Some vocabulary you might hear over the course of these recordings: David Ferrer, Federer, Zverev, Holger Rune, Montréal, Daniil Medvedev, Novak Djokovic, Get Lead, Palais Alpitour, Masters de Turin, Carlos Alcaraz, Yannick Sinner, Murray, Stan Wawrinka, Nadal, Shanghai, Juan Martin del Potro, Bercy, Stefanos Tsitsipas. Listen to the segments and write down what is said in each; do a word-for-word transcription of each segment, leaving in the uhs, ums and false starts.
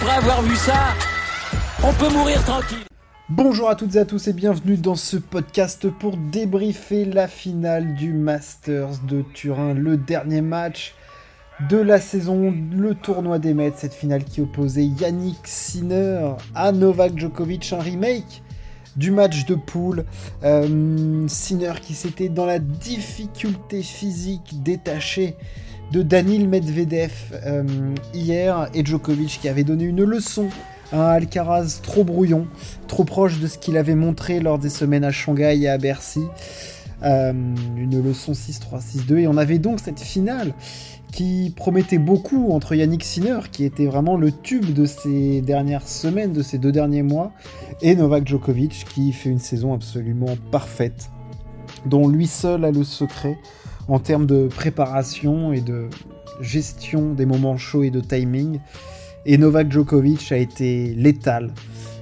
après avoir vu ça, on peut mourir tranquille. Bonjour à toutes et à tous et bienvenue dans ce podcast pour débriefer la finale du Masters de Turin, le dernier match de la saison, le tournoi des Mets, cette finale qui opposait Yannick Sinner à Novak Djokovic, un remake du match de poule. Euh, Sinner qui s'était dans la difficulté physique détaché de Daniil Medvedev euh, hier, et Djokovic qui avait donné une leçon à un Alcaraz trop brouillon, trop proche de ce qu'il avait montré lors des semaines à Shanghai et à Bercy. Euh, une leçon six trois six deux, et on avait donc cette finale qui promettait beaucoup entre Yannick Sinner, qui était vraiment le tube de ces dernières semaines, de ces deux derniers mois, et Novak Djokovic, qui fait une saison absolument parfaite, dont lui seul a le secret en termes de préparation et de gestion des moments chauds et de timing. Et Novak Djokovic a été létal.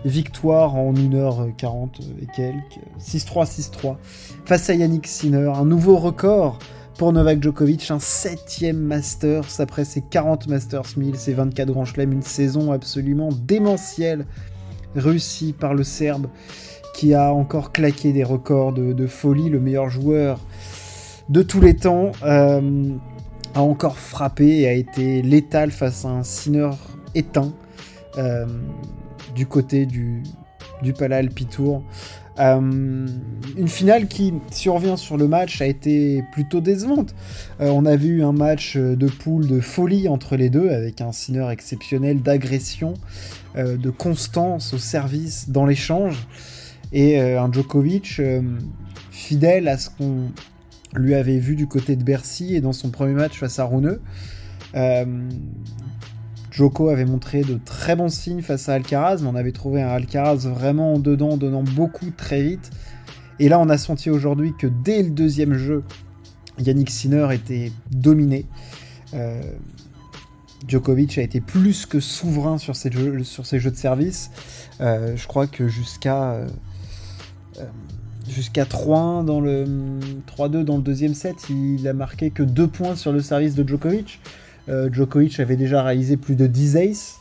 Victoire en une heure quarante et quelques, six trois six trois, face à Yannick Sinner. Un nouveau record pour Novak Djokovic, un septième Masters, après ses quarante Masters mille, ses vingt-quatre Grands Chelem, une saison absolument démentielle, réussie par le Serbe, qui a encore claqué des records de, de folie. Le meilleur joueur de tous les temps euh, a encore frappé et a été létal face à un Sinner éteint euh, du côté du, du Palais Alpitour. Euh, une finale qui, si on revient sur le match, a été plutôt décevante. Euh, on avait eu un match de poule de folie entre les deux, avec un Sinner exceptionnel d'agression, euh, de constance au service dans l'échange, et euh, un Djokovic euh, fidèle à ce qu'on lui avait vu du côté de Bercy et dans son premier match face à Rune. Euh, Djoko avait montré de très bons signes face à Alcaraz, mais on avait trouvé un Alcaraz vraiment en dedans, donnant beaucoup très vite. Et là, on a senti aujourd'hui que dès le deuxième jeu, Yannick Sinner était dominé. Euh, Djokovic a été plus que souverain sur ses jeux, sur ses jeux de service. Euh, je crois que jusqu'à... Euh, euh, Jusqu'à trois un dans le trois deux dans le deuxième set, il a marqué que deux points sur le service de Djokovic. Euh, Djokovic avait déjà réalisé plus de dix aces.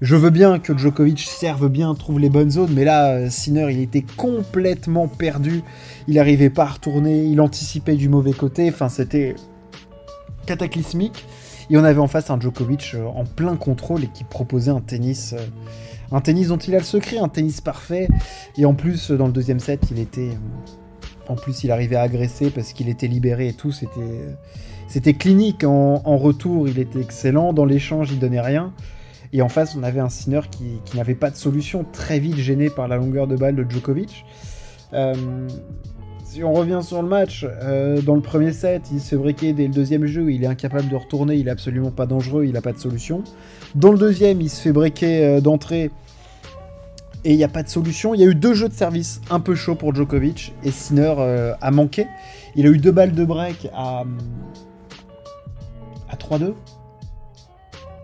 Je veux bien que Djokovic serve bien, trouve les bonnes zones, mais là, Sinner, il était complètement perdu. Il n'arrivait pas à retourner, il anticipait du mauvais côté. Enfin, c'était cataclysmique. Et on avait en face un Djokovic en plein contrôle et qui proposait un tennis... Un tennis dont il a le secret, un tennis parfait. Et en plus, dans le deuxième set, il était... En plus, il arrivait à agresser parce qu'il était libéré et tout. C'était, c'était clinique. En... en retour, il était excellent. Dans l'échange, il donnait rien. Et en face, on avait un Sinner qui, qui n'avait pas de solution, très vite gêné par la longueur de balle de Djokovic. Euh... Si on revient sur le match, euh, dans le premier set, il se fait briquer dès le deuxième jeu, il est incapable de retourner, il est absolument pas dangereux, il n'a pas de solution. Dans le deuxième, il se fait briquer euh, d'entrée et il n'y a pas de solution. Il y a eu deux jeux de service un peu chauds pour Djokovic et Sinner euh, a manqué. Il a eu deux balles de break à, à trois deux.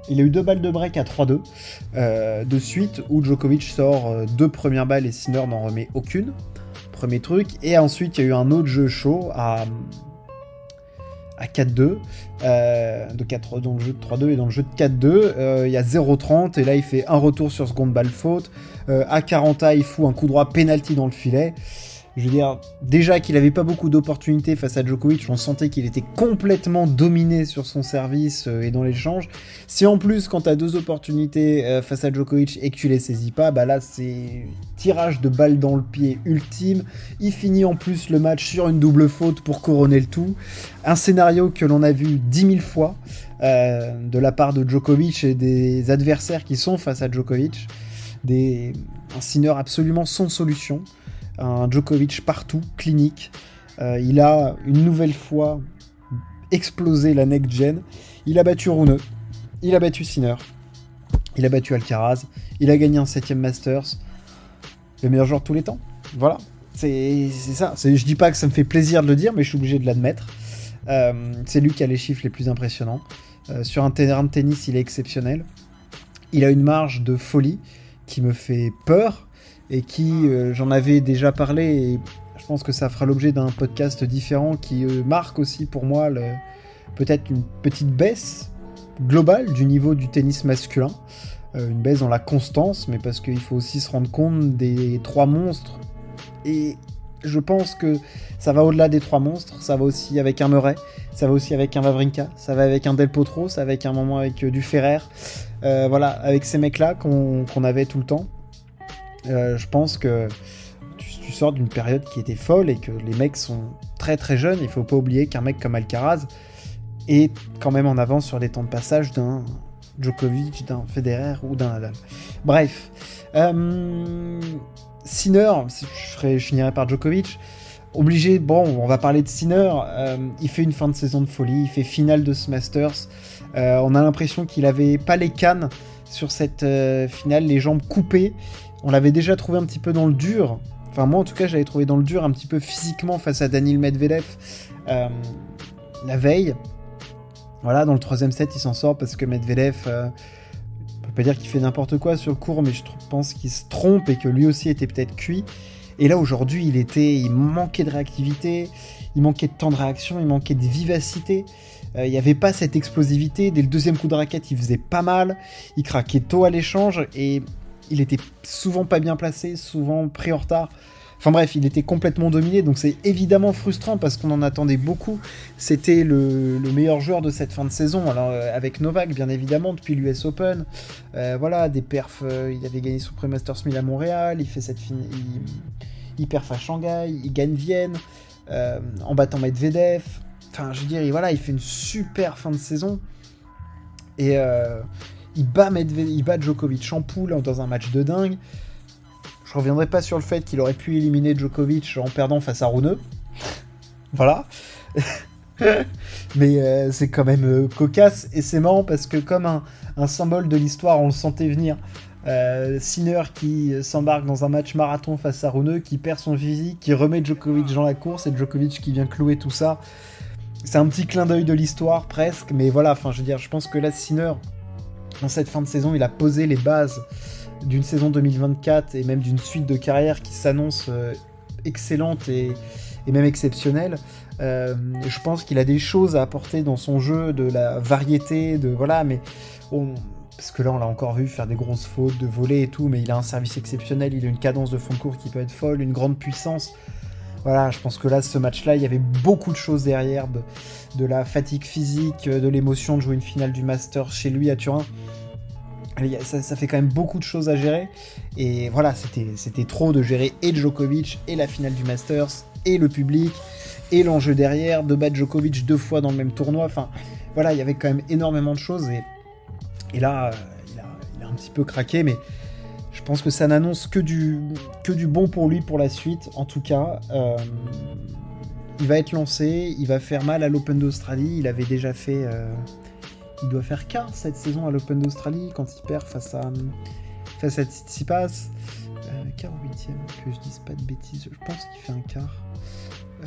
Il a eu deux balles de break à trois deux euh, de suite où Djokovic sort euh, deux premières balles et Sinner n'en remet aucune. Premier truc, et ensuite il y a eu un autre jeu chaud à, à quatre deux, euh, de quatre, dans le jeu de trois deux et dans le jeu de quatre deux, euh, il y a zéro trente et là il fait un retour sur seconde balle faute, euh, à quarante A il fout un coup droit penalty dans le filet. Je veux dire, déjà qu'il n'avait pas beaucoup d'opportunités face à Djokovic, on sentait qu'il était complètement dominé sur son service et dans l'échange. Si en plus, quand tu as deux opportunités face à Djokovic et que tu les saisis pas, bah là c'est tirage de balle dans le pied ultime. Il finit en plus le match sur une double faute pour couronner le tout. Un scénario que l'on a vu dix mille fois euh, de la part de Djokovic et des adversaires qui sont face à Djokovic. Des... Un Sinner absolument sans solution. Un Djokovic partout, clinique. Euh, il a une nouvelle fois explosé la next-gen. Il a battu Rune, il a battu Sinner, il a battu Alcaraz, il a gagné un septième Masters. Le meilleur joueur de tous les temps. Voilà, c'est, c'est ça. C'est, je dis pas que ça me fait plaisir de le dire, mais je suis obligé de l'admettre. Euh, c'est lui qui a les chiffres les plus impressionnants. Euh, sur un terrain de tennis, il est exceptionnel. Il a une marge de folie qui me fait peur. Et qui, euh, j'en avais déjà parlé, et je pense que ça fera l'objet d'un podcast différent qui euh, marque aussi pour moi le, peut-être une petite baisse globale du niveau du tennis masculin. une baisse dans la constance, mais parce qu'il faut aussi se rendre compte des trois monstres. Et je pense que ça va au-delà des trois monstres, ça va aussi avec un Murray, ça va aussi avec un Wawrinka, ça va avec un Del Potro, ça va avec un moment avec du Ferrer, euh, voilà, avec ces mecs-là qu'on, qu'on avait tout le temps. Euh, je pense que tu, tu sors d'une période qui était folle et que les mecs sont très très jeunes. Il faut pas oublier qu'un mec comme Alcaraz est quand même en avance sur les temps de passage d'un Djokovic, d'un Federer ou d'un Nadal. Bref, euh, Sinner, je, ferai, je finirai par Djokovic. Obligé, bon, on va parler de Sinner. Euh, il fait une fin de saison de folie, il fait finale de ce Masters. Euh, on a l'impression qu'il avait pas les cannes sur cette euh, finale, les jambes coupées. On l'avait déjà trouvé un petit peu dans le dur. Enfin, moi, en tout cas, je l'avais trouvé dans le dur, un petit peu physiquement face à Daniil Medvedev euh, la veille. Voilà, dans le troisième set, il s'en sort parce que Medvedev, euh, on peut pas dire qu'il fait n'importe quoi sur le court, mais je pense qu'il se trompe et que lui aussi était peut-être cuit. Et là, aujourd'hui, il était, il manquait de réactivité, il manquait de temps de réaction, il manquait de vivacité. Il euh, n'y avait pas cette explosivité. Dès le deuxième coup de raquette, il faisait pas mal. Il craquait tôt à l'échange et... il était souvent pas bien placé, souvent pris en retard. Enfin bref, il était complètement dominé, donc c'est évidemment frustrant parce qu'on en attendait beaucoup. C'était le, le meilleur joueur de cette fin de saison, alors euh, avec Novak bien évidemment, depuis l'U S Open. Euh, voilà, des perfs, euh, il avait gagné son premier Masters mille à Montréal, il fait cette fin... il, il perf à Shanghai, il gagne Vienne, euh, en battant Medvedev. Enfin, je veux dire, il, voilà, il fait une super fin de saison. Et... Euh... Il bat, Medvedev, il bat Djokovic en poule dans un match de dingue. Je reviendrai pas sur le fait qu'il aurait pu éliminer Djokovic en perdant face à Rune. Voilà. Mais euh, c'est quand même euh, cocasse. Et c'est marrant parce que comme un, un symbole de l'histoire, on le sentait venir. Euh, Sinner qui s'embarque dans un match marathon face à Rune, qui perd son physique, qui remet Djokovic dans la course et Djokovic qui vient clouer tout ça. C'est un petit clin d'œil de l'histoire presque. Mais voilà, enfin je veux dire, je pense que là Sinner... dans cette fin de saison, il a posé les bases d'une saison deux mille vingt-quatre et même d'une suite de carrière qui s'annonce euh, excellente et, et même exceptionnelle. Euh, je pense qu'il a des choses à apporter dans son jeu, de la variété, de voilà, mais on, parce que là on l'a encore vu faire des grosses fautes, de voler et tout, mais il a un service exceptionnel, il a une cadence de fond de court qui peut être folle, une grande puissance. Voilà, je pense que là, ce match-là, il y avait beaucoup de choses derrière, de, de la fatigue physique, de l'émotion de jouer une finale du Masters chez lui à Turin. Ça, ça fait quand même beaucoup de choses à gérer. Et voilà, c'était, c'était trop de gérer et Djokovic, et la finale du Masters, et le public, et l'enjeu derrière, de battre Djokovic deux fois dans le même tournoi. Enfin, voilà, il y avait quand même énormément de choses. Et, et là, il a, il a un petit peu craqué, mais... je pense que ça n'annonce que du, que du bon pour lui pour la suite. En tout cas, euh, il va être lancé, il va faire mal à l'Open d'Australie. Il avait déjà fait... Euh, il doit faire quart cette saison à l'Open d'Australie quand il perd face à, face à Tsitsipas. Euh, quart ou huitième, que je dise pas de bêtises. Je pense qu'il fait un quart. Euh,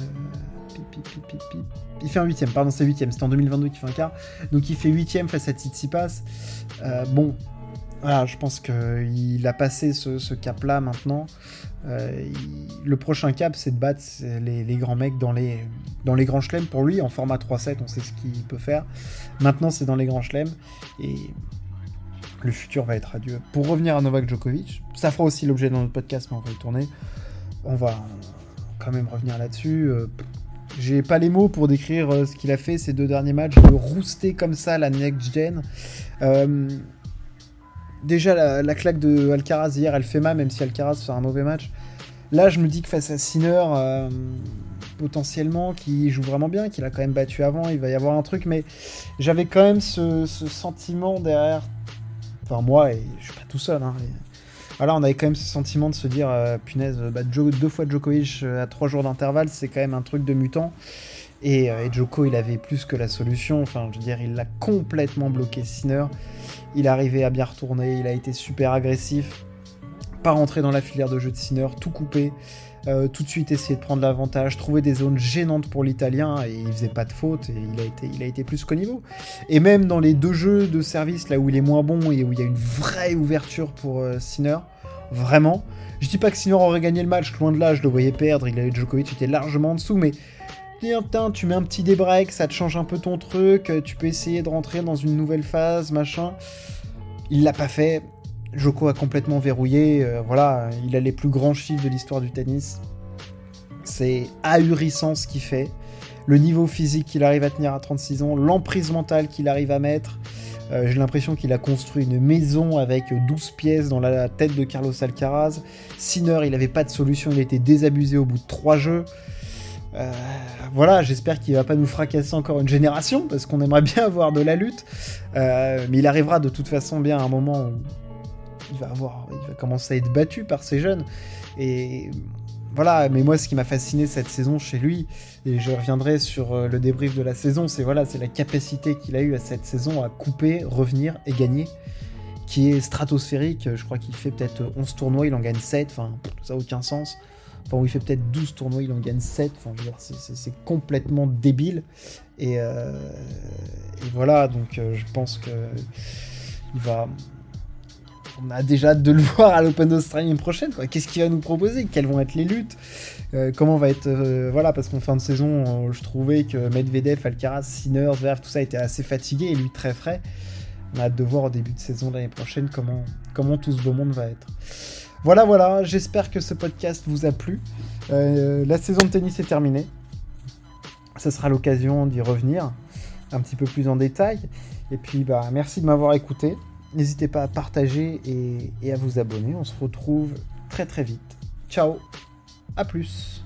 pip, pip, pip, pip, pip. Il fait un huitième, pardon, c'est huitième. C'était en deux mille vingt-deux qu'il fait un quart. Donc il fait huitième face à Tsitsipas. Euh, bon... Voilà, je pense qu'il a passé ce, ce cap-là maintenant. Euh, il, le prochain cap, c'est de battre les, les grands mecs dans les, dans les grands chelems. Pour lui, en format trois sept, on sait ce qu'il peut faire. Maintenant, c'est dans les grands chelems. Et le futur va être radieux. Pour revenir à Novak Djokovic, ça fera aussi l'objet dans notre podcast, mais on va y tourner. On va quand même revenir là-dessus. Euh, J'ai pas les mots pour décrire ce qu'il a fait ces deux derniers matchs. De rouster comme ça la next-gen. Euh... Déjà, la, la claque de Alcaraz hier, elle fait mal, même si Alcaraz fait un mauvais match. Là, je me dis que face à Sinner, euh, potentiellement, qui joue vraiment bien, qu'il a quand même battu avant, il va y avoir un truc, mais j'avais quand même ce, ce sentiment derrière... Enfin, moi, et je suis pas tout seul, hein. Et... voilà, on avait quand même ce sentiment de se dire, euh, punaise, bah, Joe, deux fois Djokovic à trois jours d'intervalle, c'est quand même un truc de mutant. Et, et Djoko, il avait plus que la solution. Enfin, je veux dire, il l'a complètement bloqué, Sinner. Il arrivait à bien retourner. Il a été super agressif. Pas rentré dans la filière de jeu de Sinner. Tout coupé. Euh, tout de suite, essayer de prendre l'avantage. Trouver des zones gênantes pour l'Italien. Et il faisait pas de faute. Et il a été, il a été plus qu'au niveau. Et même dans les deux jeux de service, là où il est moins bon et où il y a une vraie ouverture pour euh, Sinner. Vraiment. Je dis pas que Sinner aurait gagné le match. Loin de là, je le voyais perdre. Il avait Djokovic, était largement en dessous. Mais... tu mets un petit débreak, ça te change un peu ton truc, tu peux essayer de rentrer dans une nouvelle phase, machin. Il l'a pas fait. Djoko a complètement verrouillé. Euh, voilà, il a les plus grands chiffres de l'histoire du tennis. C'est ahurissant ce qu'il fait. Le niveau physique qu'il arrive à tenir à trente-six ans, l'emprise mentale qu'il arrive à mettre. Euh, j'ai l'impression qu'il a construit une maison avec douze pièces dans la tête de Carlos Alcaraz. Sinner, il n'avait pas de solution, il était désabusé au bout de trois jeux. Euh, voilà, j'espère qu'il ne va pas nous fracasser encore une génération, parce qu'on aimerait bien avoir de la lutte. Euh, mais il arrivera de toute façon bien à un moment où il va, avoir, il va commencer à être battu par ces jeunes. Et... Voilà, mais moi, ce qui m'a fasciné cette saison chez lui, et je reviendrai sur le débrief de la saison, c'est voilà, c'est la capacité qu'il a eue à cette saison à couper, revenir et gagner, qui est stratosphérique. Je crois qu'il fait peut-être onze tournois, il en gagne sept, enfin, ça n'a aucun sens. Enfin, où il fait peut-être douze tournois, il en gagne sept, enfin, je veux dire, c'est, c'est, c'est complètement débile. Et, euh, et voilà, donc euh, je pense que il va... On a déjà hâte de le voir à l'Open d'Australie prochaine, quoi. Qu'est-ce qu'il va nous proposer? Quelles vont être les luttes? euh, Comment va être... Euh, voilà, parce qu'en fin de saison, euh, je trouvais que Medvedev, Alcaraz, Sinner, Zverev, tout ça était assez fatigué et lui très frais. On a hâte de voir au début de saison de l'année prochaine comment, comment tout ce beau monde va être. Voilà, voilà, j'espère que ce podcast vous a plu. Euh, la saison de tennis est terminée. Ça sera l'occasion d'y revenir un petit peu plus en détail. Et puis, bah, merci de m'avoir écouté. N'hésitez pas à partager et, et à vous abonner. On se retrouve très très vite. Ciao, à plus.